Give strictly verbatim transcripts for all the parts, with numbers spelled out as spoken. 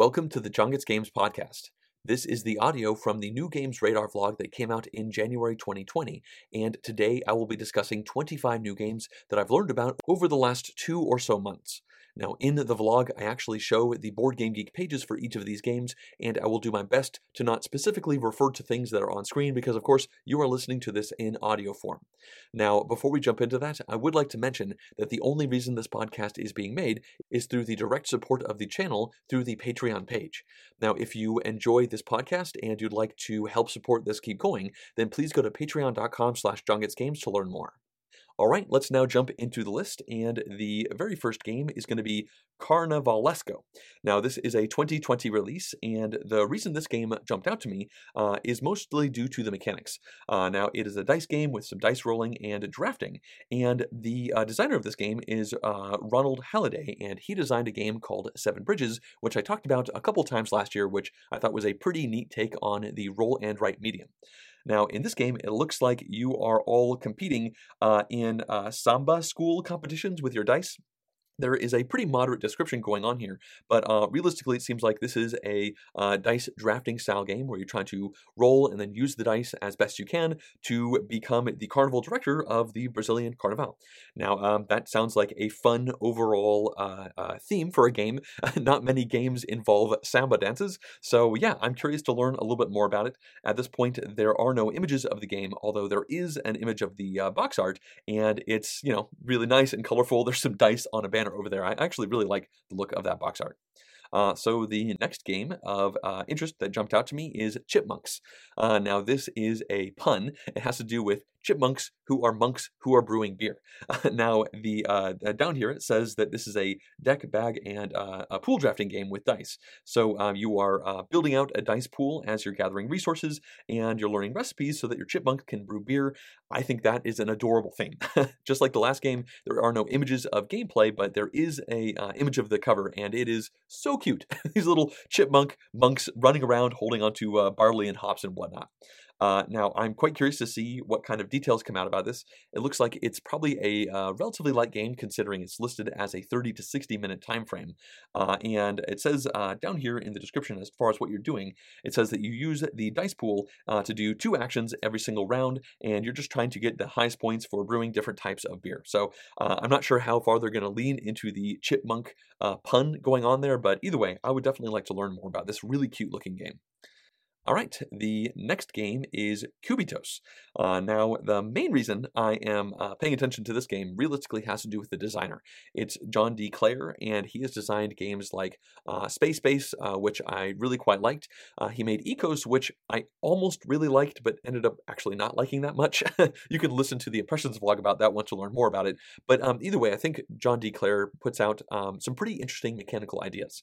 Welcome to the Chungitz Games podcast. This is the audio from the New Games Radar vlog that came out in January twenty twenty, and today I will be discussing twenty-five new games that I've learned about over the last two or so months. Now, in the vlog, I actually show the BoardGameGeek pages for each of these games, and I will do my best to not specifically refer to things that are on screen because, of course, you are listening to this in audio form. Now, before we jump into that, I would like to mention that the only reason this podcast is being made is through the direct support of the channel through the Patreon page. Now, if you enjoy this podcast and you'd like to help support this keep going, then please go to patreon.com slash chungitzgames to learn more. All right, let's now jump into the list, and the very first game is going to be Carnavalesco. Now, this is a twenty twenty release, and the reason this game jumped out to me uh, is mostly due to the mechanics. Uh, now, it is a dice game with some dice rolling and drafting, and the uh, designer of this game is uh, Ronald Halliday, and he designed a game called Seven Bridges, which I talked about a couple times last year, which I thought was a pretty neat take on the roll and write medium. Now, in this game, it looks like you are all competing uh, in uh, samba school competitions with your dice. There is a pretty moderate description going on here, but uh, realistically, it seems like this is a uh, dice drafting style game where you're trying to roll and then use the dice as best you can to become the carnival director of the Brazilian Carnaval. Now, um, that sounds like a fun overall uh, uh, theme for a game. Not many games involve samba dances, so yeah, I'm curious to learn a little bit more about it. At this point, there are no images of the game, although there is an image of the uh, box art, and it's, you know, really nice and colorful. There's some dice on a banner over there. I actually really like the look of that box art. Uh, so the next game of uh, interest that jumped out to me is Chipmunks. Uh, now this is a pun. It has to do with chipmunks who are monks who are brewing beer. Uh, now the uh, down here it says that this is a deck, bag, and uh, a pool drafting game with dice. So uh, you are uh, building out a dice pool as you're gathering resources and you're learning recipes so that your chipmunk can brew beer. I think that is an adorable thing. Just like the last game, there are no images of gameplay, but there is a uh, image of the cover, and it is so cute. These little chipmunk monks running around holding onto uh, barley and hops and whatnot. Uh, now, I'm quite curious to see what kind of details come out about this. It looks like it's probably a uh, relatively light game, considering it's listed as a thirty to sixty minute time frame. Uh, and it says uh, down here in the description, as far as what you're doing, it says that you use the dice pool uh, to do two actions every single round, and you're just trying to get the highest points for brewing different types of beer. So uh, I'm not sure how far they're going to lean into the chipmunk uh, pun going on there, but either way, I would definitely like to learn more about this really cute looking game. All right, the next game is Kubitos. Uh, now, the main reason I am uh, paying attention to this game realistically has to do with the designer. It's John D. Clare, and he has designed games like uh, Space Base, uh, which I really quite liked. Uh, he made Ecos, which I almost really liked, but ended up actually not liking that much. You can listen to the Impressions vlog about that one to learn more about it. But um, either way, I think John D. Clare puts out um, some pretty interesting mechanical ideas.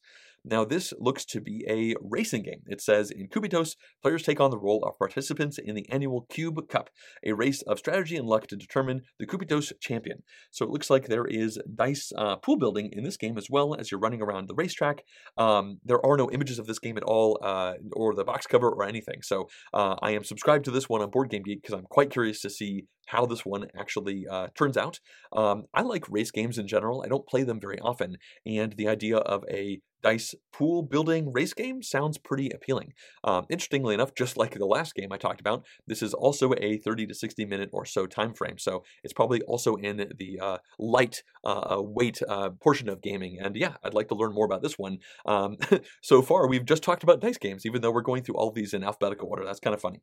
Now, this looks to be a racing game. It says, in Kubitos, players take on the role of participants in the annual Cube Cup, a race of strategy and luck to determine the Kubitos champion. So it looks like there is dice uh, pool building in this game as well as you're running around the racetrack. Um, there are no images of this game at all, uh, or the box cover or anything. So uh, I am subscribed to this one on BoardGameGeek because I'm quite curious to see how this one actually uh, turns out. Um, I like race games in general. I don't play them very often, and the idea of a dice pool building race game sounds pretty appealing. Um, interestingly enough, just like the last game I talked about, this is also a thirty to sixty minute or so time frame, so it's probably also in the uh, light uh, weight uh, portion of gaming, and yeah, I'd like to learn more about this one. Um, so far, we've just talked about dice games, even though we're going through all these in alphabetical order. That's kind of funny.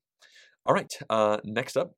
All right, uh, next up,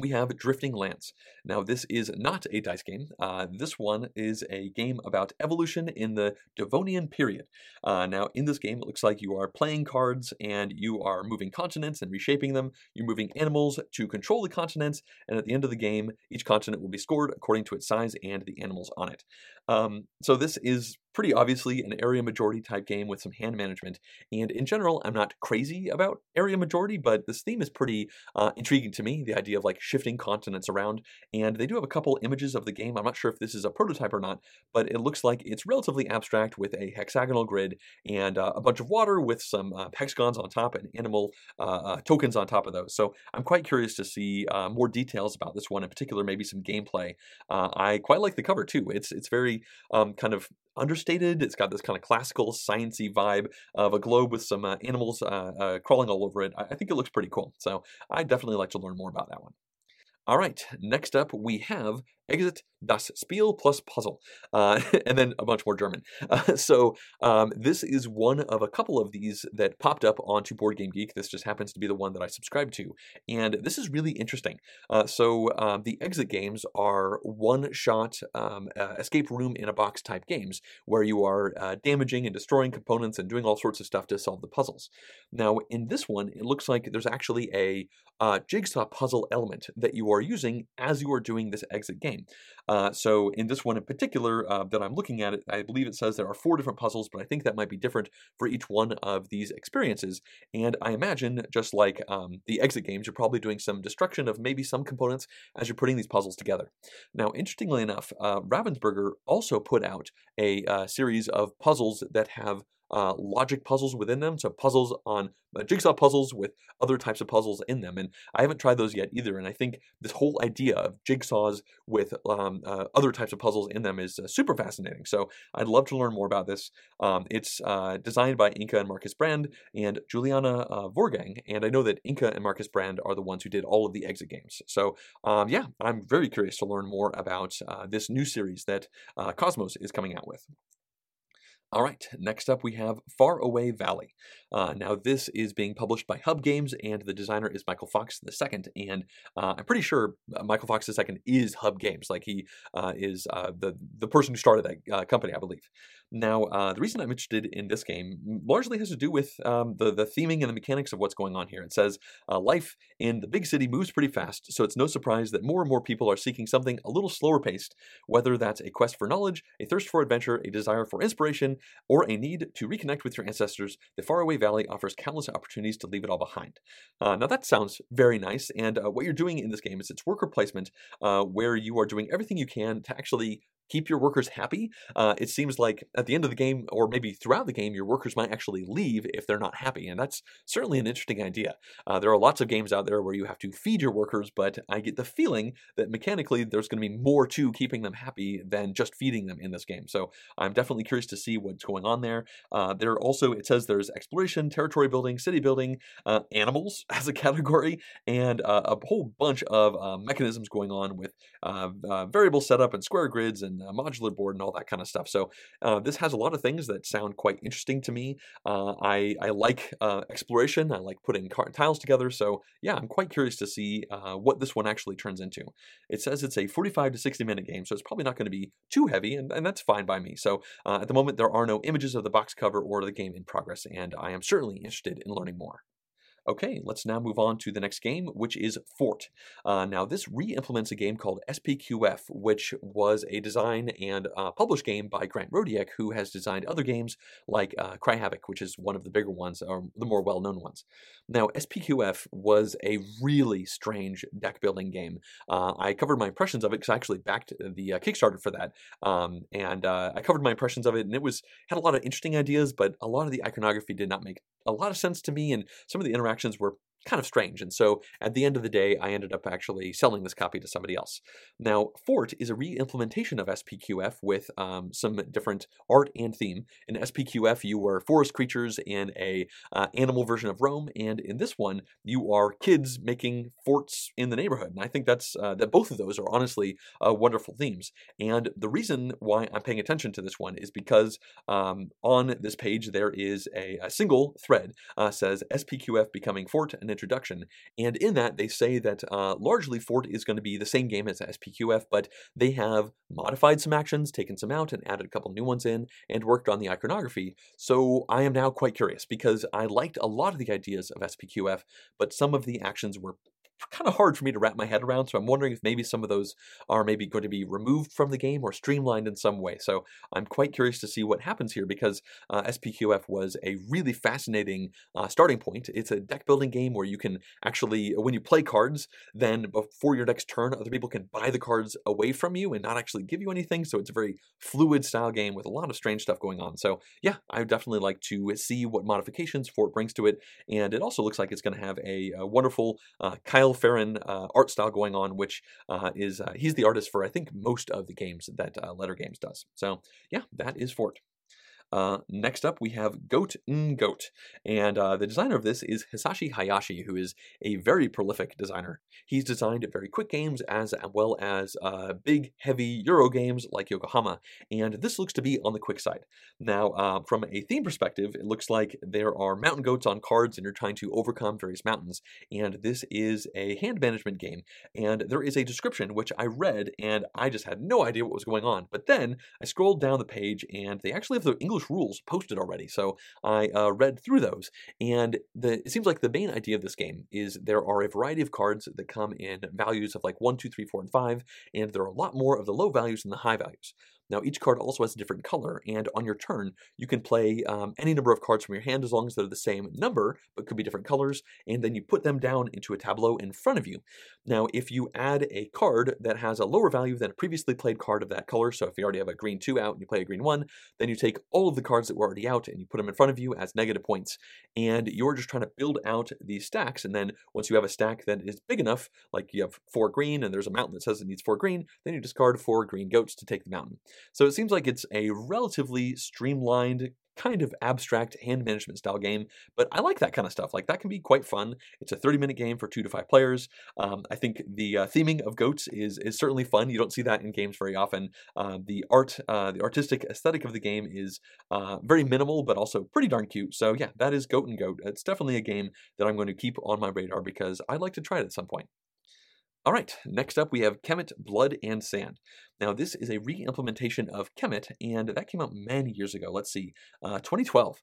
we have Drifting Lands. Now, this is not a dice game. Uh, this one is a game about evolution in the Devonian period. Uh, now, in this game, it looks like you are playing cards and you are moving continents and reshaping them. You're moving animals to control the continents, and at the end of the game, each continent will be scored according to its size and the animals on it. Um, so this is pretty obviously an area majority type game with some hand management, and in general, I'm not crazy about area majority, but this theme is pretty uh, intriguing to me, the idea of like shifting continents around, and they do have a couple images of the game. I'm not sure if this is a prototype or not, but it looks like it's relatively abstract with a hexagonal grid and uh, a bunch of water with some uh, hexagons on top and animal uh, uh, tokens on top of those, so I'm quite curious to see uh, more details about this one, in particular maybe some gameplay. Uh, I quite like the cover too. It's, it's very um, kind of understated. It's got this kind of classical sciencey vibe of a globe with some uh, animals uh, uh, crawling all over it. I, I think it looks pretty cool. So I definitely like to learn more about that one. All right, next up we have Exit das Spiel plus Puzzle, uh, and then a bunch more German. Uh, so um, this is one of a couple of these that popped up onto BoardGameGeek. This just happens to be the one that I subscribe to, and this is really interesting. Uh, so uh, the exit games are one-shot um, uh, escape room in a box type games where you are uh, damaging and destroying components and doing all sorts of stuff to solve the puzzles. Now in this one, it looks like there's actually a uh, jigsaw puzzle element that you are using as you are doing this exit game. Uh, so in this one in particular uh, that I'm looking at, it, I believe it says there are four different puzzles, but I think that might be different for each one of these experiences. And I imagine, just like um, the exit games, you're probably doing some destruction of maybe some components as you're putting these puzzles together. Now, interestingly enough, uh, Ravensburger also put out a uh, series of puzzles that have Uh, logic puzzles within them, so puzzles on uh, jigsaw puzzles with other types of puzzles in them, and I haven't tried those yet either, and I think this whole idea of jigsaws with um, uh, other types of puzzles in them is uh, super fascinating, so I'd love to learn more about this. Um, it's uh, designed by Inka and Marcus Brand and Juliana uh, Vorgang, and I know that Inka and Marcus Brand are the ones who did all of the exit games, so um, yeah, I'm very curious to learn more about uh, this new series that uh, Cosmos is coming out with. All right, next up we have Faraway Valley. Uh, now this is being published by Hub Games, and the designer is Michael Fox the Second, and uh, I'm pretty sure Michael Fox the Second is Hub Games. Like he uh, is uh, the, the person who started that uh, company, I believe. Now, uh, the reason I'm interested in this game largely has to do with um, the, the theming and the mechanics of what's going on here. It says, uh, life in the big city moves pretty fast, so it's no surprise that more and more people are seeking something a little slower paced, whether that's a quest for knowledge, a thirst for adventure, a desire for inspiration, or a need to reconnect with your ancestors. The Faraway Valley offers countless opportunities to leave it all behind. Uh, now, that sounds very nice, and uh, what you're doing in this game is it's worker placement, uh, where you are doing everything you can to actually keep your workers happy. Uh, it seems like at the end of the game, or maybe throughout the game, your workers might actually leave if they're not happy, and that's certainly an interesting idea. Uh, there are lots of games out there where you have to feed your workers, but I get the feeling that mechanically there's going to be more to keeping them happy than just feeding them in this game, so I'm definitely curious to see what's going on there. Uh, there are also, it says there's exploration, territory building, city building, uh, animals as a category, and uh, a whole bunch of uh, mechanisms going on with uh, uh, variable setup and square grids and a modular board and all that kind of stuff. So uh, this has a lot of things that sound quite interesting to me. Uh, I, I like uh, exploration. I like putting car- tiles together. So yeah, I'm quite curious to see uh, what this one actually turns into. It says it's a forty-five to sixty minute game, so it's probably not going to be too heavy, and, and that's fine by me. So uh, at the moment, there are no images of the box cover or the game in progress, and I am certainly interested in learning more. Okay, let's now move on to the next game, which is Fort. Uh, now, this re-implements a game called S P Q F, which was a design and uh, published game by Grant Rodiek, who has designed other games like uh, Cry Havoc, which is one of the bigger ones, or the more well-known ones. Now, S P Q F was a really strange deck-building game. Uh, I covered my impressions of it, because I actually backed the uh, Kickstarter for that, um, and uh, I covered my impressions of it, and it was had a lot of interesting ideas, but a lot of the iconography did not make a lot of sense to me, and some of the interactions were kind of strange, and so at the end of the day, I ended up actually selling this copy to somebody else. Now, Fort is a re-implementation of S P Q F with um, some different art and theme. In S P Q F, you were forest creatures in a uh, animal version of Rome, and in this one, you are kids making forts in the neighborhood, and I think that's uh, that both of those are honestly uh, wonderful themes, and the reason why I'm paying attention to this one is because um, on this page, there is a, a single thread uh, says S P Q F becoming Fort, and introduction, and in that they say that uh, largely Fort is going to be the same game as S P Q F, but they have modified some actions, taken some out, and added a couple new ones in, and worked on the iconography. So I am now quite curious, because I liked a lot of the ideas of S P Q F, but some of the actions were kind of hard for me to wrap my head around, so I'm wondering if maybe some of those are maybe going to be removed from the game or streamlined in some way. So I'm quite curious to see what happens here, because uh, S P Q F was a really fascinating uh, starting point. It's a deck building game where you can actually, when you play cards, then before your next turn, other people can buy the cards away from you and not actually give you anything, so it's a very fluid style game with a lot of strange stuff going on. So yeah, I would definitely like to see what modifications Fort brings to it, and it also looks like it's going to have a, a wonderful uh, Kyle Kyle Farron uh, art style going on, which uh, is, uh, he's the artist for, I think, most of the games that uh, Letter Games does. So yeah, that is Fort. Uh, next up, we have Goat N' Goat, and uh, the designer of this is Hisashi Hayashi, who is a very prolific designer. He's designed very quick games as well as uh, big, heavy Euro games like Yokohama, and this looks to be on the quick side. Now, uh, from a theme perspective, it looks like there are mountain goats on cards, and you're trying to overcome various mountains, and this is a hand management game, and there is a description, which I read, and I just had no idea what was going on, but then I scrolled down the page, and they actually have the English rules posted already, so I uh, read through those, and the, it seems like the main idea of this game is there are a variety of cards that come in values of like one, two, three, four, and five, and there are a lot more of the low values than the high values. Now, each card also has a different color, and on your turn, you can play um, any number of cards from your hand as long as they're the same number, but could be different colors, and then you put them down into a tableau in front of you. Now, if you add a card that has a lower value than a previously played card of that color, so if you already have a green two out and you play a green one, then you take all of the cards that were already out and you put them in front of you as negative points, and you're just trying to build out these stacks, and then once you have a stack that is big enough, like you have four green, and there's a mountain that says it needs four green, then you discard four green goats to take the mountain. So it seems like it's a relatively streamlined, kind of abstract hand management style game, but I like that kind of stuff. Like, that can be quite fun. It's a thirty minute game for two to five players. Um, I think the uh, theming of goats is is certainly fun. You don't see that in games very often. Uh, the art, uh, the artistic aesthetic of the game is uh, very minimal, but also pretty darn cute. So yeah, that is Goat N' Goat. It's definitely a game that I'm going to keep on my radar because I'd like to try it at some point. All right, next up we have Kemet, Blood and Sand. Now, this is a re-implementation of Kemet, and that came out many years ago. Let's see, uh, twenty twelve.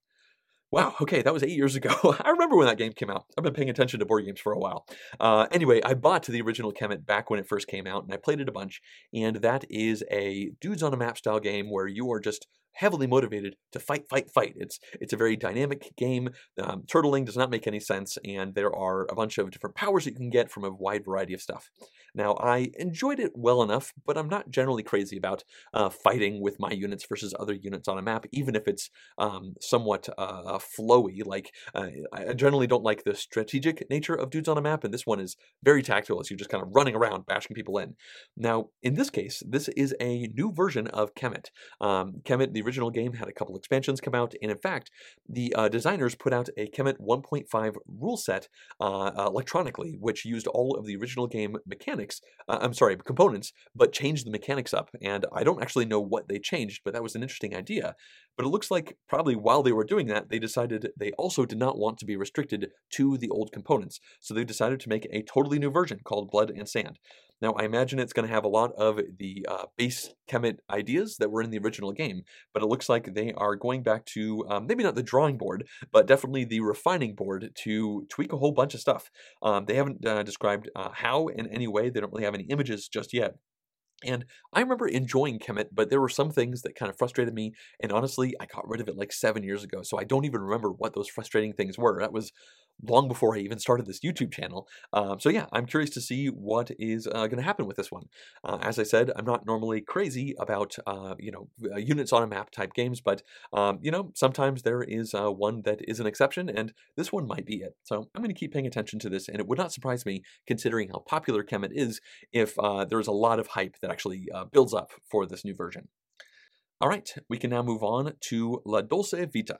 Wow, okay, that was eight years ago. I remember when that game came out. I've been paying attention to board games for a while. Uh, anyway, I bought the original Kemet back when it first came out, and I played it a bunch, and that is a dudes on a map style game where you are just heavily motivated to fight, fight, fight. It's it's a very dynamic game. Um, turtling does not make any sense, and there are a bunch of different powers that you can get from a wide variety of stuff. Now, I enjoyed it well enough, but I'm not generally crazy about uh, fighting with my units versus other units on a map, even if it's um, somewhat uh, flowy. Like, uh, I generally don't like the strategic nature of dudes on a map, and this one is very tactical, as you're just kind of running around, bashing people in. Now, in this case, this is a new version of Kemet. Um, Kemet, the original game, had a couple expansions come out, and in fact, the uh, designers put out a Kemet one point five rule set uh, uh, electronically, which used all of the original game mechanics, uh, I'm sorry, components, but changed the mechanics up, and I don't actually know what they changed, but that was an interesting idea. But it looks like probably while they were doing that, they decided they also did not want to be restricted to the old components, so they decided to make a totally new version called Blood and Sand. Now, I imagine it's going to have a lot of the uh, base Kemet ideas that were in the original game, but it looks like they are going back to, um, maybe not the drawing board, but definitely the refining board to tweak a whole bunch of stuff. Um, they haven't uh, described uh, how in any way. They don't really have any images just yet. And I remember enjoying Kemet, but there were some things that kind of frustrated me, and honestly, I got rid of it like seven years ago, so I don't even remember what those frustrating things were. That was long before I even started this YouTube channel. Um, so yeah, I'm curious to see what is uh, going to happen with this one. Uh, as I said, I'm not normally crazy about, uh, you know, uh, units on a map type games, but, um, you know, sometimes there is uh, one that is an exception, and this one might be it. So I'm going to keep paying attention to this, and it would not surprise me, considering how popular Kemet is, if uh, there's a lot of hype that actually uh, builds up for this new version. All right, we can now move on to La Dolce Vita.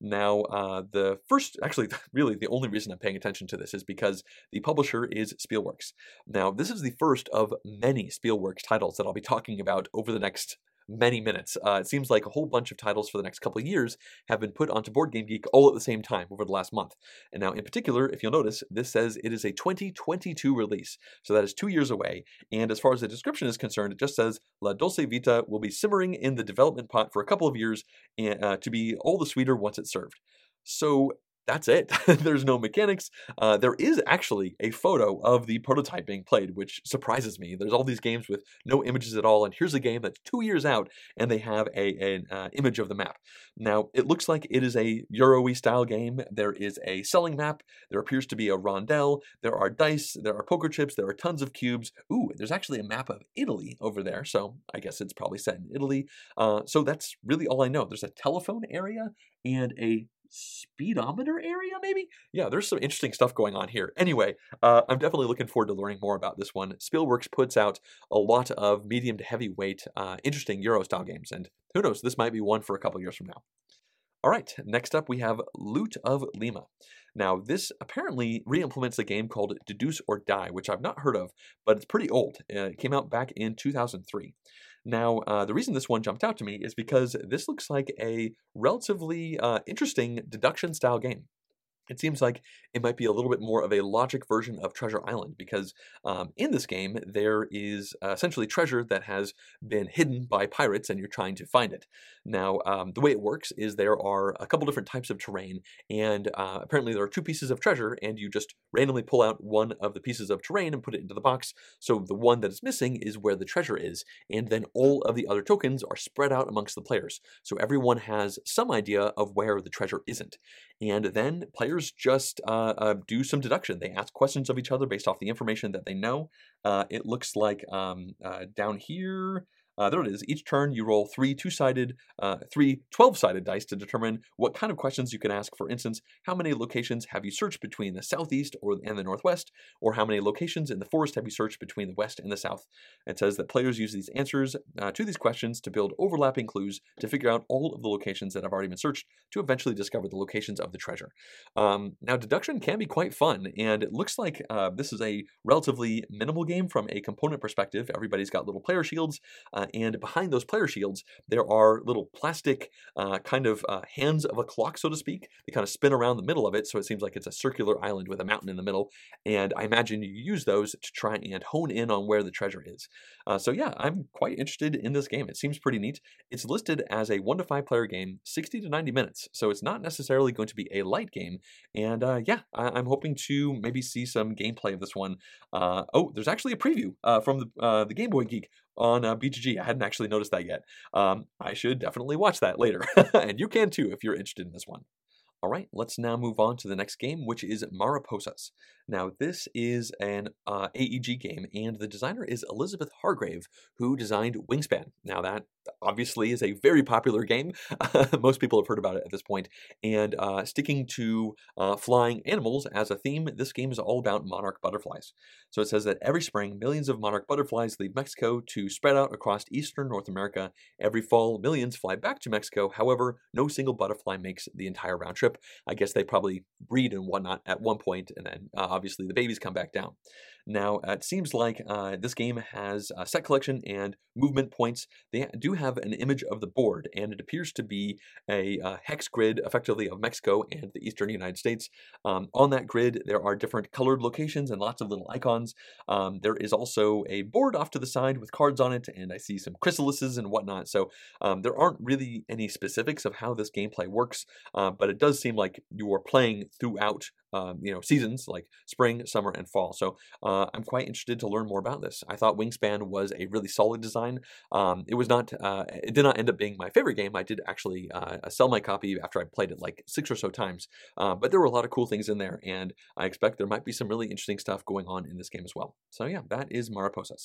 Now, uh, the first, actually, really the only reason I'm paying attention to this is because the publisher is Spielwerks. Now, this is the first of many Spielwerks titles that I'll be talking about over the next many minutes. Uh, it seems like a whole bunch of titles for the next couple of years have been put onto BoardGameGeek all at the same time over the last month. And now, in particular, if you'll notice, this says it is a twenty twenty-two release. So that is two years away. And as far as the description is concerned, it just says La Dolce Vita will be simmering in the development pot for a couple of years and, uh, to be all the sweeter once it's served. So that's it. There's no mechanics. Uh, there is actually a photo of the prototype being played, which surprises me. There's all these games with no images at all, and here's a game that's two years out, and they have a an uh, image of the map. Now, it looks like it is a Euro-y style game. There is a selling map. There appears to be a rondelle. There are dice. There are poker chips. There are tons of cubes. Ooh, there's actually a map of Italy over there, so I guess it's probably set in Italy. Uh, so that's really all I know. There's a telephone area and a speedometer area, maybe? Yeah, there's some interesting stuff going on here. Anyway, uh, I'm definitely looking forward to learning more about this one. Spielwerks puts out a lot of medium to heavyweight, uh, interesting Euro-style games, and who knows, this might be one for a couple years from now. All right, next up we have Loot of Lima. Now, this apparently re-implements a game called Deduce or Die, which I've not heard of, but it's pretty old. Uh, it came out back in two thousand three. Now, uh, the reason this one jumped out to me is because this looks like a relatively uh, interesting deduction-style game. It seems like it might be a little bit more of a logic version of Treasure Island, because um, in this game, there is uh, essentially treasure that has been hidden by pirates, and you're trying to find it. Now, um, the way it works is there are a couple different types of terrain, and uh, apparently there are two pieces of treasure, and you just randomly pull out one of the pieces of terrain and put it into the box, so the one that is missing is where the treasure is, and then all of the other tokens are spread out amongst the players, so everyone has some idea of where the treasure isn't. And then players just uh, uh, do some deduction. They ask questions of each other based off the information that they know. Uh, it looks like um, uh, down here, uh, there it is. Each turn you roll three two-sided, uh, three twelve-sided dice to determine what kind of questions you can ask. For instance, how many locations have you searched between the southeast or and the northwest, or how many locations in the forest have you searched between the west and the south? It says that players use these answers uh, to these questions to build overlapping clues to figure out all of the locations that have already been searched to eventually discover the locations of the treasure. Um, now, deduction can be quite fun, and it looks like uh, this is a relatively minimal game from a component perspective. Everybody's got little player shields. Uh, And behind those player shields, there are little plastic uh, kind of uh, hands of a clock, so to speak. They kind of spin around the middle of it, so it seems like it's a circular island with a mountain in the middle. And I imagine you use those to try and hone in on where the treasure is. Uh, so yeah, I'm quite interested in this game. It seems pretty neat. It's listed as a one to five player game, sixty to ninety minutes. So it's not necessarily going to be a light game. And uh, yeah, I- I'm hoping to maybe see some gameplay of this one. Uh, oh, there's actually a preview uh, from the, uh, the Game Boy Geek on uh, B G G. I hadn't actually noticed that yet. Um, I should definitely watch that later. And you can too if you're interested in this one. All right, let's now move on to the next game, which is Mariposas. Now, this is an uh, A E G game, and the designer is Elizabeth Hargrave, who designed Wingspan. Now, that obviously is a very popular game. Most people have heard about it at this point. And uh, sticking to uh, flying animals as a theme, this game is all about monarch butterflies. So it says that every spring, millions of monarch butterflies leave Mexico to spread out across eastern North America. Every fall, millions fly back to Mexico. However, no single butterfly makes the entire round trip. I guess they probably breed and whatnot at one point, and then uh, obviously the babies come back down. Now, it seems like uh, this game has uh, set collection and movement points. They do have an image of the board, and it appears to be a uh, hex grid, effectively, of Mexico and the eastern United States. Um, on that grid, there are different colored locations and lots of little icons. Um, there is also a board off to the side with cards on it, and I see some chrysalises and whatnot. So um, there aren't really any specifics of how this gameplay works, uh, but it does seem like you are playing throughout Um, you know, seasons like spring, summer, and fall. So uh, I'm quite interested to learn more about this. I thought Wingspan was a really solid design. Um, it was not, uh, it did not end up being my favorite game. I did actually uh, sell my copy after I played it like six or so times. Uh, but there were a lot of cool things in there, and I expect there might be some really interesting stuff going on in this game as well. So yeah, that is Mariposas.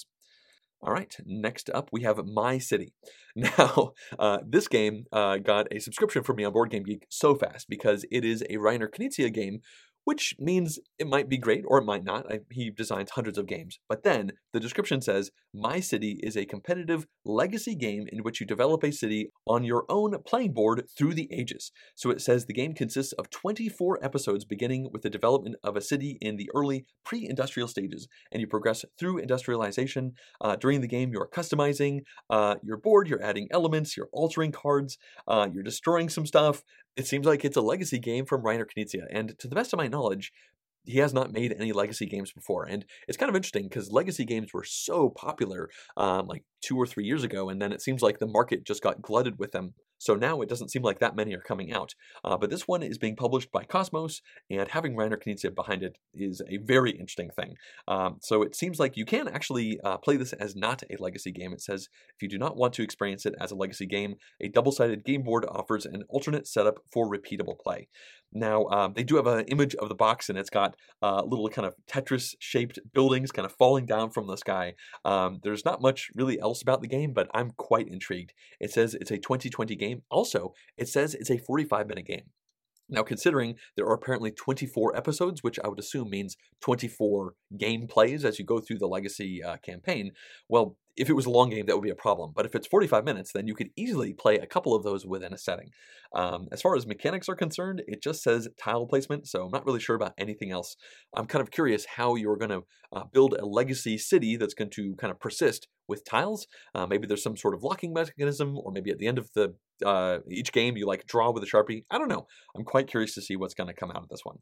All right, next up we have My City. Now, uh, this game uh, got a subscription from me on BoardGameGeek so fast because it is a Reiner Knizia game, which means it might be great or it might not. He designs hundreds of games. But then the description says, My City is a competitive legacy game in which you develop a city on your own playing board through the ages. So it says the game consists of twenty-four episodes beginning with the development of a city in the early pre-industrial stages, and you progress through industrialization. Uh, during the game, you're customizing uh, your board, you're adding elements, you're altering cards, uh, you're destroying some stuff. It seems like it's a legacy game from Reiner Knizia, and to the best of my knowledge, he has not made any legacy games before. And it's kind of interesting because legacy games were so popular um, like two or three years ago, and then it seems like the market just got glutted with them. So now it doesn't seem like that many are coming out. Uh, but this one is being published by Cosmos, and having Reiner Knizia behind it is a very interesting thing. Um, so it seems like you can actually uh, play this as not a legacy game. It says, if you do not want to experience it as a legacy game, a double-sided game board offers an alternate setup for repeatable play. Now, um, they do have an image of the box, and it's got uh, little kind of Tetris-shaped buildings kind of falling down from the sky. Um, there's not much really else about the game, but I'm quite intrigued. It says it's a twenty twenty game. Also, it says it's a forty-five minute game. Now, considering there are apparently twenty-four episodes, which I would assume means twenty-four game plays as you go through the Legacy uh, campaign, well, if it was a long game, that would be a problem. But if it's forty-five minutes, then you could easily play a couple of those within a setting. Um, as far as mechanics are concerned, it just says tile placement, so I'm not really sure about anything else. I'm kind of curious how you're going to uh, build a legacy city that's going to kind of persist with tiles. Uh, maybe there's some sort of locking mechanism, or maybe at the end of the uh, each game you like draw with a Sharpie. I don't know. I'm quite curious to see what's going to come out of this one.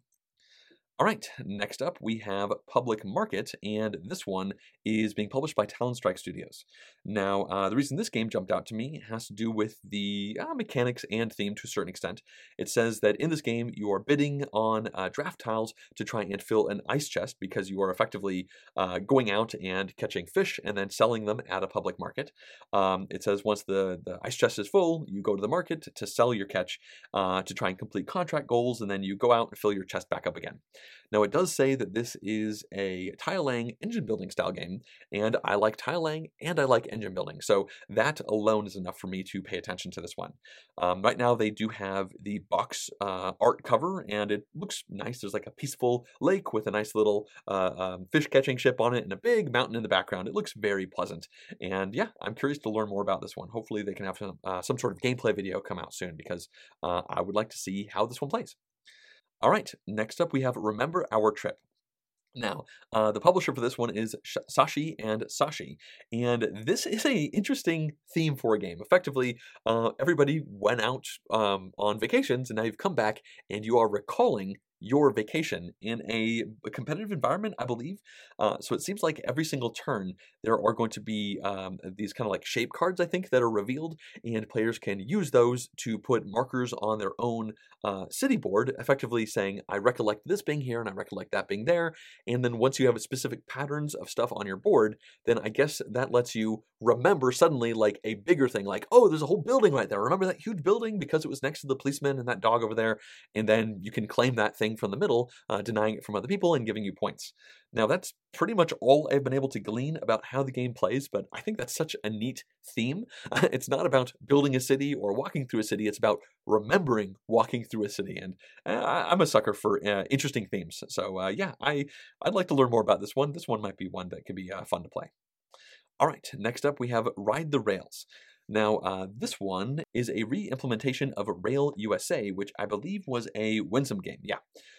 All right, next up we have Public Market, and this one is being published by Talon Strike Studios. Now, uh, the reason this game jumped out to me has to do with the uh, mechanics and theme to a certain extent. It says that in this game you are bidding on uh, draft tiles to try and fill an ice chest, because you are effectively uh, going out and catching fish and then selling them at a public market. Um, it says once the, the ice chest is full, you go to the market to sell your catch uh, to try and complete contract goals, and then you go out and fill your chest back up again. Now, it does say that this is a tile-laying engine-building style game, and I like tile-laying and I like engine-building, so that alone is enough for me to pay attention to this one. Um, right now, they do have the box uh, art cover, and it looks nice. There's like a peaceful lake with a nice little uh, um, fish-catching ship on it and a big mountain in the background. It looks very pleasant, and yeah, I'm curious to learn more about this one. Hopefully, they can have some, uh, some sort of gameplay video come out soon, because uh, I would like to see how this one plays. All right, next up we have Remember Our Trip. Now, uh, the publisher for this one is Sh- Sashi and Sashi, and this is a interesting theme for a game. Effectively, uh, everybody went out um, on vacations, and now you've come back, and you are recalling your vacation in a competitive environment, I believe. Uh, so it seems like every single turn there are going to be um, these kind of like shape cards, I think, that are revealed, and players can use those to put markers on their own uh, city board, effectively saying, I recollect this being here and I recollect that being there. And then once you have specific patterns of stuff on your board, then I guess that lets you remember suddenly like a bigger thing, like, oh, there's a whole building right there. Remember that huge building because it was next to the policeman and that dog over there. And then you can claim that thing from the middle, uh, denying it from other people and giving you points. Now, that's pretty much all I've been able to glean about how the game plays, but I think that's such a neat theme. Uh, it's not about building a city or walking through a city, it's about remembering walking through a city, and uh, I'm a sucker for uh, interesting themes, so uh, yeah, I, I'd like to learn more about this one. This one might be one that could be uh, fun to play. All right, next up we have Ride the Rails. Now, uh, this one is a re-implementation of Rail U S A, which I believe was a Winsome game. Yeah.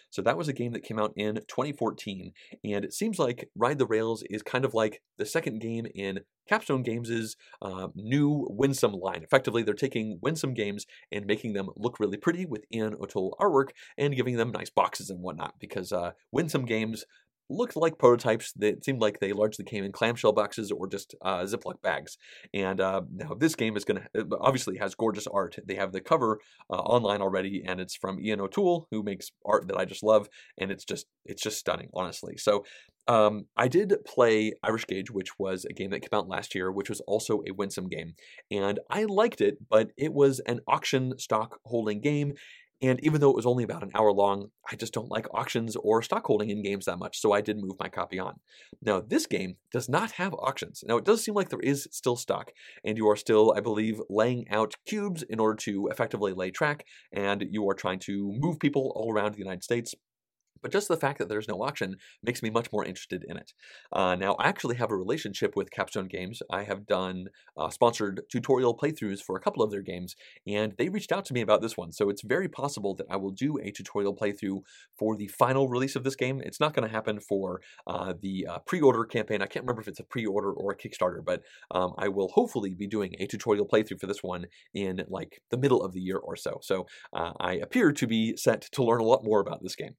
So that was a game that came out in twenty fourteen, and it seems like Ride the Rails is kind of like the second game in Capstone Games' uh, new Winsome line. Effectively, they're taking Winsome games and making them look really pretty with Ian O'Toole artwork and giving them nice boxes and whatnot, because uh, Winsome games looked like prototypes that seemed like they largely came in clamshell boxes or just uh, Ziploc bags. And uh, now this game is going to, obviously has gorgeous art. They have the cover uh, online already, and it's from Ian O'Toole, who makes art that I just love, and it's just it's just stunning, honestly. So um, I did play Irish Gauge, which was a game that came out last year, which was also a Winsome game, and I liked it, but it was an auction stock holding game. And even though it was only about an hour long, I just don't like auctions or stock holding in games that much, so I did move my copy on. Now, this game does not have auctions. Now, it does seem like there is still stock, and you are still, I believe, laying out cubes in order to effectively lay track, and you are trying to move people all around the United States. But just the fact that there's no auction makes me much more interested in it. Uh, now, I actually have a relationship with Capstone Games. I have done uh, sponsored tutorial playthroughs for a couple of their games, and they reached out to me about this one. So it's very possible that I will do a tutorial playthrough for the final release of this game. It's not going to happen for uh, the uh, pre-order campaign. I can't remember if it's a pre-order or a Kickstarter, but um, I will hopefully be doing a tutorial playthrough for this one in like the middle of the year or so. So uh, I appear to be set to learn a lot more about this game.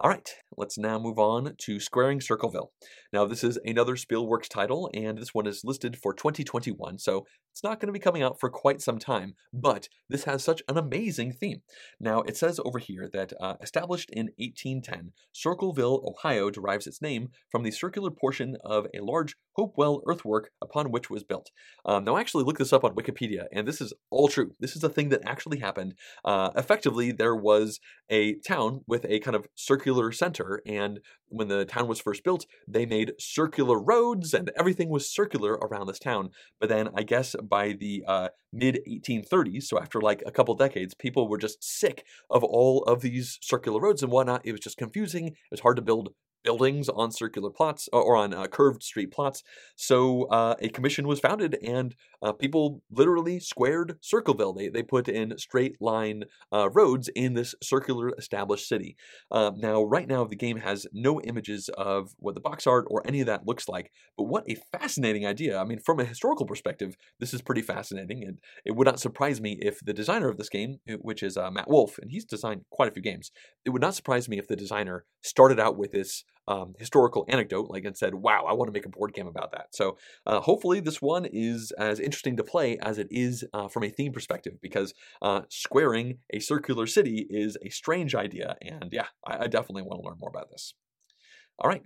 All right, let's now move on to Squaring Circleville. Now, this is another Spielwerks title, and this one is listed for twenty twenty-one, so it's not going to be coming out for quite some time, but this has such an amazing theme. Now, it says over here that uh, established in eighteen ten, Circleville, Ohio derives its name from the circular portion of a large Hopewell earthwork upon which was built. Um, now, I actually looked this up on Wikipedia, and this is all true. This is a thing that actually happened. Uh, effectively, there was a town with a kind of circular circular center, and when the town was first built, they made circular roads, and everything was circular around this town. But then I guess by the uh, mid eighteen thirties, so after like a couple decades, people were just sick of all of these circular roads and whatnot. It was just confusing. It was hard to build buildings on circular plots or on uh, curved street plots. So uh, a commission was founded, and uh, people literally squared Circleville. They they put in straight line uh, roads in this circular established city. Uh, now, right now, the game has no images of what the box art or any of that looks like, but what a fascinating idea. I mean, from a historical perspective, this is pretty fascinating, and it would not surprise me if the designer of this game, which is uh, Matt Wolf, and he's designed quite a few games, it would not surprise me if the designer started out with this Um, historical anecdote, like, and said, wow, I want to make a board game about that. So uh, hopefully this one is as interesting to play as it is uh, from a theme perspective, because uh, squaring a circular city is a strange idea. And yeah, I, I definitely want to learn more about this. All right.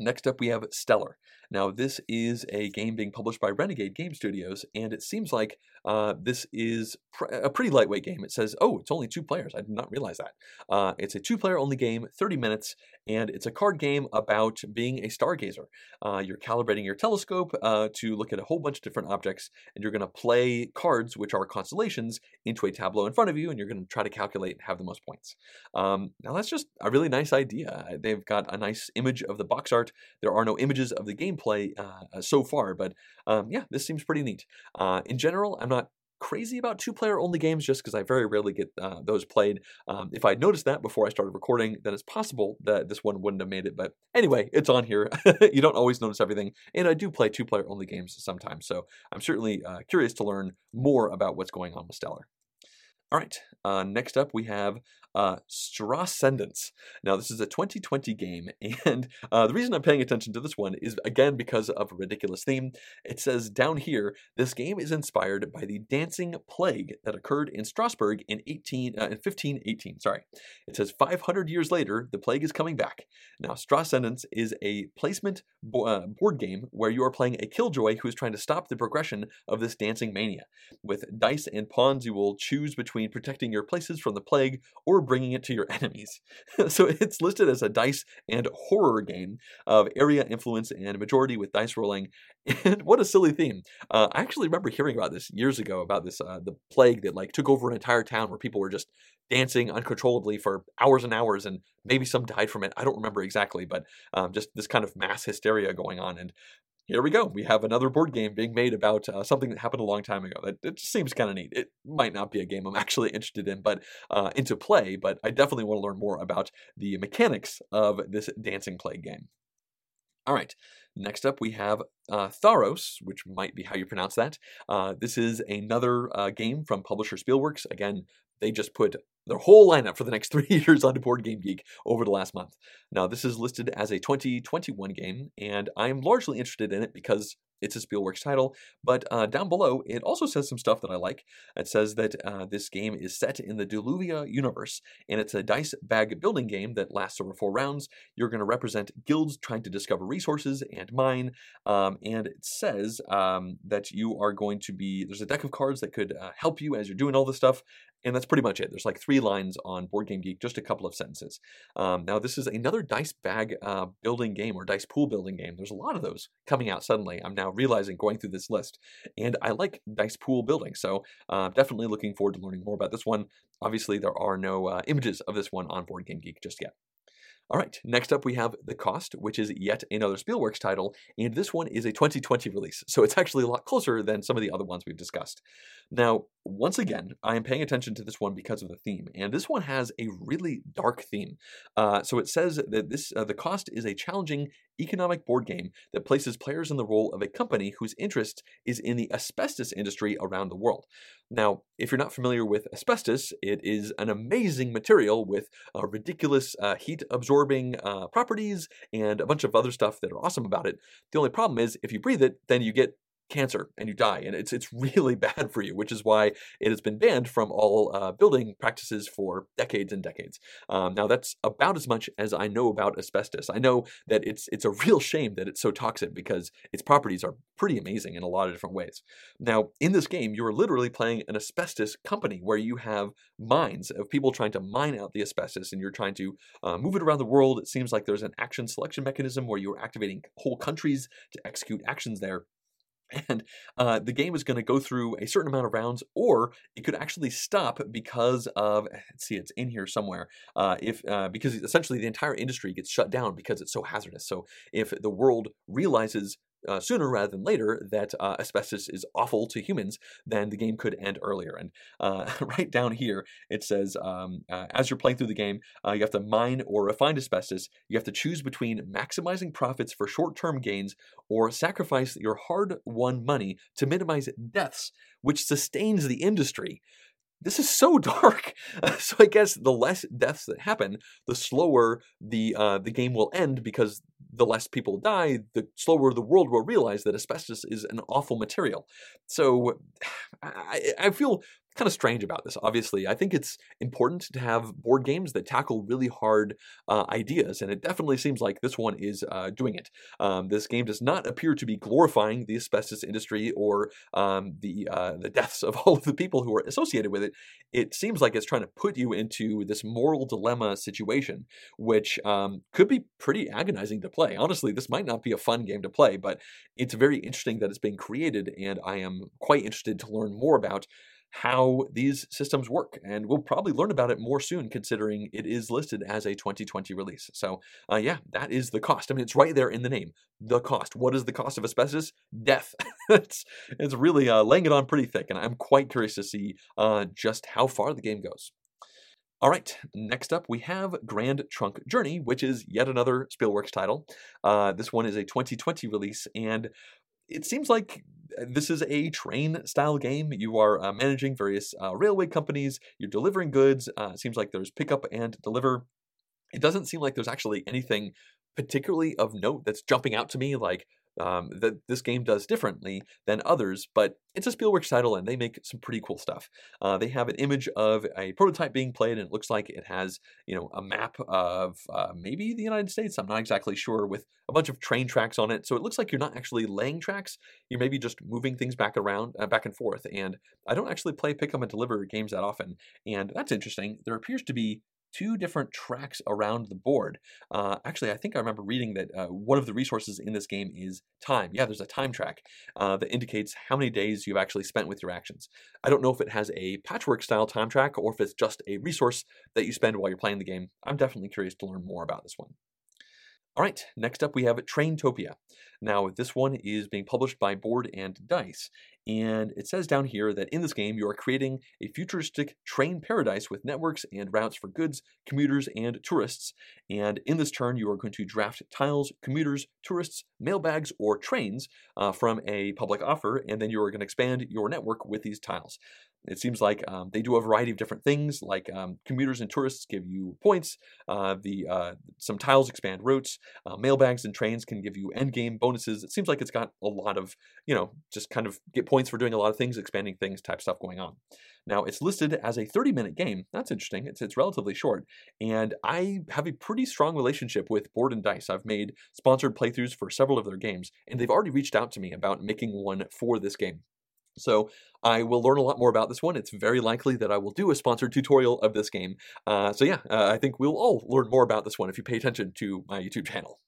Next up, we have Stellar. Now, this is a game being published by Renegade Game Studios, and it seems like uh, this is pr- a pretty lightweight game. It says, oh, it's only two players. I did not realize that. Uh, it's a two-player-only game, thirty minutes, and it's a card game about being a stargazer. Uh, you're calibrating your telescope uh, to look at a whole bunch of different objects, and you're going to play cards, which are constellations, into a tableau in front of you, and you're going to try to calculate and have the most points. Um, now, that's just a really nice idea. They've got a nice image of the box art. There are no images of the gameplay uh, so far, but um, yeah, this seems pretty neat. Uh, in general, I'm not crazy about two-player only games just because I very rarely get uh, those played. Um, if I'd noticed that before I started recording, then it's possible that this one wouldn't have made it. But anyway, it's on here. You don't always notice everything, and I do play two-player only games sometimes, so I'm certainly uh, curious to learn more about what's going on with Stellar. All right, uh, next up we have uh, Strascendence. Now, this is a twenty twenty game, and uh, the reason I'm paying attention to this one is, again, because of a ridiculous theme. It says down here, this game is inspired by the dancing plague that occurred in Strasbourg in fifteen eighteen. Sorry, it says five hundred years later, the plague is coming back. Now, Strascendence is a placement bo- uh, board game where you are playing a killjoy who is trying to stop the progression of this dancing mania. With dice and pawns, you will choose between protecting your places from the plague or bringing it to your enemies. So it's listed as a dice and horror game of area influence and majority with dice rolling. And what a silly theme. Uh, I actually remember hearing about this years ago, about this, uh, the plague that like took over an entire town where people were just dancing uncontrollably for hours and hours, and maybe some died from it. I don't remember exactly, but um, just this kind of mass hysteria going on. And here we go. We have another board game being made about uh, something that happened a long time ago. That it just seems kind of neat. It might not be a game I'm actually interested in, but uh, into play. But I definitely want to learn more about the mechanics of this dancing plague game. All right. Next up, we have uh, Tharos, which might be how you pronounce that. Uh, this is another uh, game from publisher Spielwerks. Again, they just put their whole lineup for the next three years onto BoardGameGeek over the last month. Now, this is listed as a twenty twenty-one game, and I'm largely interested in it because it's a Spielwerks title, but uh, down below, it also says some stuff that I like. It says that uh, this game is set in the Diluvia universe, and it's a dice bag building game that lasts over four rounds. You're going to represent guilds trying to discover resources and mine, um, and it says um, that you are going to be, there's a deck of cards that could uh, help you as you're doing all this stuff, and that's pretty much it. There's like three lines on BoardGameGeek, just a couple of sentences. Um, now, this is another dice bag uh, building game or dice pool building game. There's a lot of those coming out suddenly. I'm now realizing going through this list, and I like dice pool building, so uh, definitely looking forward to learning more about this one. Obviously, there are no uh, images of this one on BoardGameGeek just yet. All right, next up we have The Cost, which is yet another Spielwerks title, and this one is a twenty twenty release, so it's actually a lot closer than some of the other ones we've discussed. Now, once again, I am paying attention to this one because of the theme, and this one has a really dark theme. Uh, so it says that this uh, The Cost is a challenging economic board game that places players in the role of a company whose interest is in the asbestos industry around the world. Now, if you're not familiar with asbestos, it is an amazing material with uh, ridiculous uh, heat-absorbing uh, properties and a bunch of other stuff that are awesome about it. The only problem is if you breathe it, then you get cancer and you die, and it's it's really bad for you, which is why it has been banned from all uh, building practices for decades and decades. Um, now that's about as much as I know about asbestos. I know that it's it's a real shame that it's so toxic because its properties are pretty amazing in a lot of different ways. Now in this game, you're literally playing an asbestos company where you have mines of people trying to mine out the asbestos, and you're trying to uh, move it around the world. It seems like there's an action selection mechanism where you're activating whole countries to execute actions there. And uh, the game is going to go through a certain amount of rounds, or it could actually stop because of, let's see, it's in here somewhere, uh, if uh, because essentially the entire industry gets shut down because it's so hazardous. So if the world realizes Uh, sooner rather than later that uh, asbestos is awful to humans, then the game could end earlier. And uh, right down here, it says, um, uh, as you're playing through the game, uh, you have to mine or refine asbestos. You have to choose between maximizing profits for short-term gains or sacrifice your hard-won money to minimize deaths, which sustains the industry. This is so dark. So I guess the less deaths that happen, the slower the uh, the game will end, because the less people die, the slower the world will realize that asbestos is an awful material. So I, I feel kind of strange about this, obviously. I think it's important to have board games that tackle really hard uh, ideas, and it definitely seems like this one is uh, doing it. Um, this game does not appear to be glorifying the asbestos industry or um, the uh, the deaths of all of the people who are associated with it. It seems like it's trying to put you into this moral dilemma situation, which um, could be pretty agonizing to play. Honestly, this might not be a fun game to play, but it's very interesting that it's being created, and I am quite interested to learn more about how these systems work, and we'll probably learn about it more soon, considering it is listed as a twenty twenty release. So uh, yeah, that is the cost. I mean, it's right there in the name, the cost. What is the cost of asbestos? Death. it's, it's really uh, laying it on pretty thick, and I'm quite curious to see uh, just how far the game goes. All right, next up we have Grand Trunk Journey, which is yet another Spielwerks title. Uh, this one is a twenty twenty release, and it seems like this is a train-style game. You are uh, managing various uh, railway companies. You're delivering goods. Uh, it seems like there's pick up and deliver. It doesn't seem like there's actually anything particularly of note that's jumping out to me, like um, that this game does differently than others, but it's a Spielwerks title, and they make some pretty cool stuff. Uh, they have an image of a prototype being played, and it looks like it has, you know, a map of uh, maybe the United States. I'm not exactly sure, with a bunch of train tracks on it. So it looks like you're not actually laying tracks. You're maybe just moving things back around, uh, back and forth. And I don't actually play pick up and deliver games that often, and that's interesting. There appears to be two different tracks around the board. Uh, actually, I think I remember reading that uh, one of the resources in this game is time. Yeah, there's a time track uh, that indicates how many days you've actually spent with your actions. I don't know if it has a patchwork-style time track or if it's just a resource that you spend while you're playing the game. I'm definitely curious to learn more about this one. All right, next up we have Traintopia. Now, this one is being published by Board and Dice, and it says down here that in this game you are creating a futuristic train paradise with networks and routes for goods, commuters, and tourists. And in this turn, you are going to draft tiles, commuters, tourists, mailbags, or trains uh, from a public offer, and then you are going to expand your network with these tiles. It seems like um, they do a variety of different things, like um, commuters and tourists give you points, uh, the uh, some tiles expand routes, uh, mailbags and trains can give you endgame bonuses. It seems like it's got a lot of, you know, just kind of get points for doing a lot of things, expanding things type stuff going on. Now, it's listed as a thirty-minute game. That's interesting. It's it's relatively short, and I have a pretty strong relationship with Board and Dice. I've made sponsored playthroughs for several of their games, and they've already reached out to me about making one for this game. So I will learn a lot more about this one. It's very likely that I will do a sponsored tutorial of this game. Uh, so yeah, uh, I think we'll all learn more about this one if you pay attention to my YouTube channel.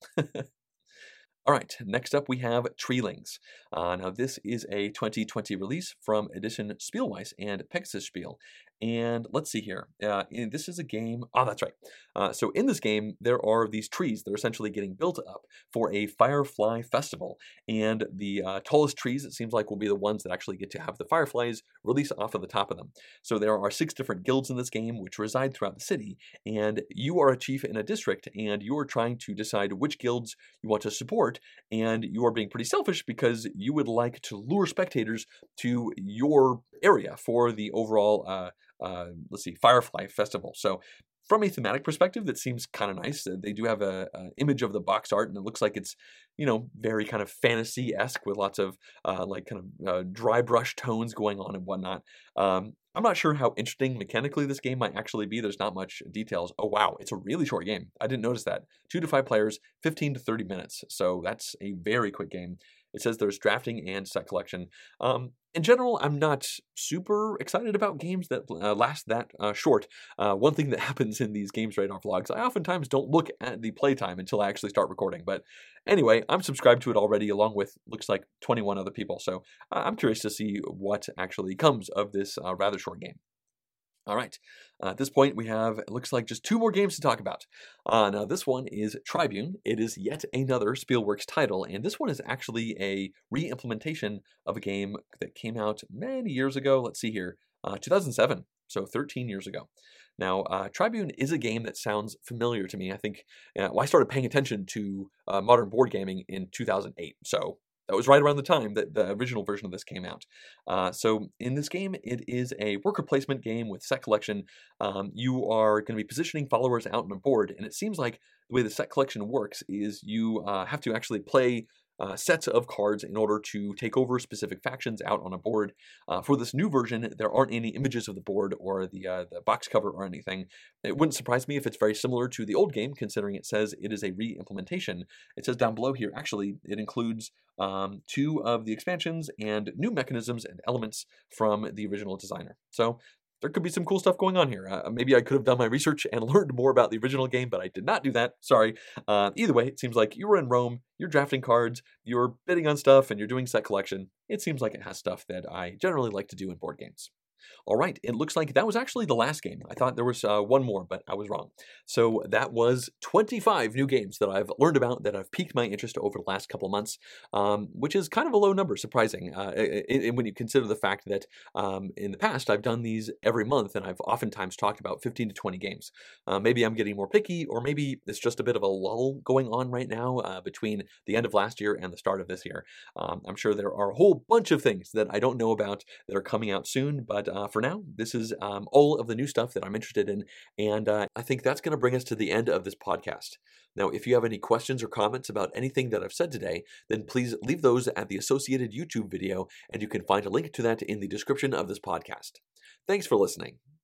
All right, next up we have Treelings. Uh, now this is a twenty twenty release from Edition Spielweiss and Pegasus Spiel. And let's see here. Uh, this is a game. Oh, that's right. Uh, so in this game, there are these trees that are essentially getting built up for a firefly festival. And the uh, tallest trees, it seems like, will be the ones that actually get to have the fireflies release off of the top of them. So there are six different guilds in this game which reside throughout the city. And you are a chief in a district, and you are trying to decide which guilds you want to support. And you are being pretty selfish because you would like to lure spectators to your area for the overall, uh, uh, let's see, Firefly Festival. So from a thematic perspective, that seems kind of nice. Uh, they do have a, a image of the box art, and it looks like it's, you know, very kind of fantasy-esque with lots of uh, like kind of uh, dry brush tones going on and whatnot. Um, I'm not sure how interesting mechanically this game might actually be. There's not much details. Oh, wow. It's a really short game. I didn't notice that. Two to five players, fifteen to thirty minutes. So that's a very quick game. It says there's drafting and set collection. Um, in general, I'm not super excited about games that uh, last that uh, short. Uh, one thing that happens in these Games Radar vlogs, I oftentimes don't look at the playtime until I actually start recording. But anyway, I'm subscribed to it already, along with, looks like, twenty-one other people. So I'm curious to see what actually comes of this uh, rather short game. All right, uh, at this point we have, it looks like, just two more games to talk about. Uh, now this one is Tribune. It is yet another Spielwerks title, and this one is actually a re-implementation of a game that came out many years ago. Let's see here, uh, two thousand seven, so thirteen years ago. Now, uh, Tribune is a game that sounds familiar to me. I think uh, well, I started paying attention to uh, modern board gaming in two thousand eight, so that was right around the time that the original version of this came out. Uh, so in this game, it is a worker placement game with set collection. Um, you are going to be positioning followers out on a board, and it seems like the way the set collection works is you uh, have to actually play Uh, sets of cards in order to take over specific factions out on a board. Uh, for this new version, there aren't any images of the board or the uh, the box cover or anything. It wouldn't surprise me if it's very similar to the old game, considering it says it is a re-implementation. It says down below here, actually, it includes um, two of the expansions and new mechanisms and elements from the original designer. So there could be some cool stuff going on here. Uh, maybe I could have done my research and learned more about the original game, but I did not do that. Sorry. Uh, either way, it seems like you were in Rome, you're drafting cards, you're bidding on stuff, and you're doing set collection. It seems like it has stuff that I generally like to do in board games. All right, it looks like that was actually the last game. I thought there was uh, one more, but I was wrong. So that was twenty-five new games that I've learned about that have piqued my interest over the last couple of months, um, which is kind of a low number, surprising, uh, it, it, when you consider the fact that um, in the past I've done these every month, and I've oftentimes talked about fifteen to twenty games. Uh, maybe I'm getting more picky, or maybe it's just a bit of a lull going on right now uh, between the end of last year and the start of this year. Um, I'm sure there are a whole bunch of things that I don't know about that are coming out soon, but Uh, for now, this is um, all of the new stuff that I'm interested in, and uh, I think that's going to bring us to the end of this podcast. Now, if you have any questions or comments about anything that I've said today, then please leave those at the associated YouTube video, and you can find a link to that in the description of this podcast. Thanks for listening.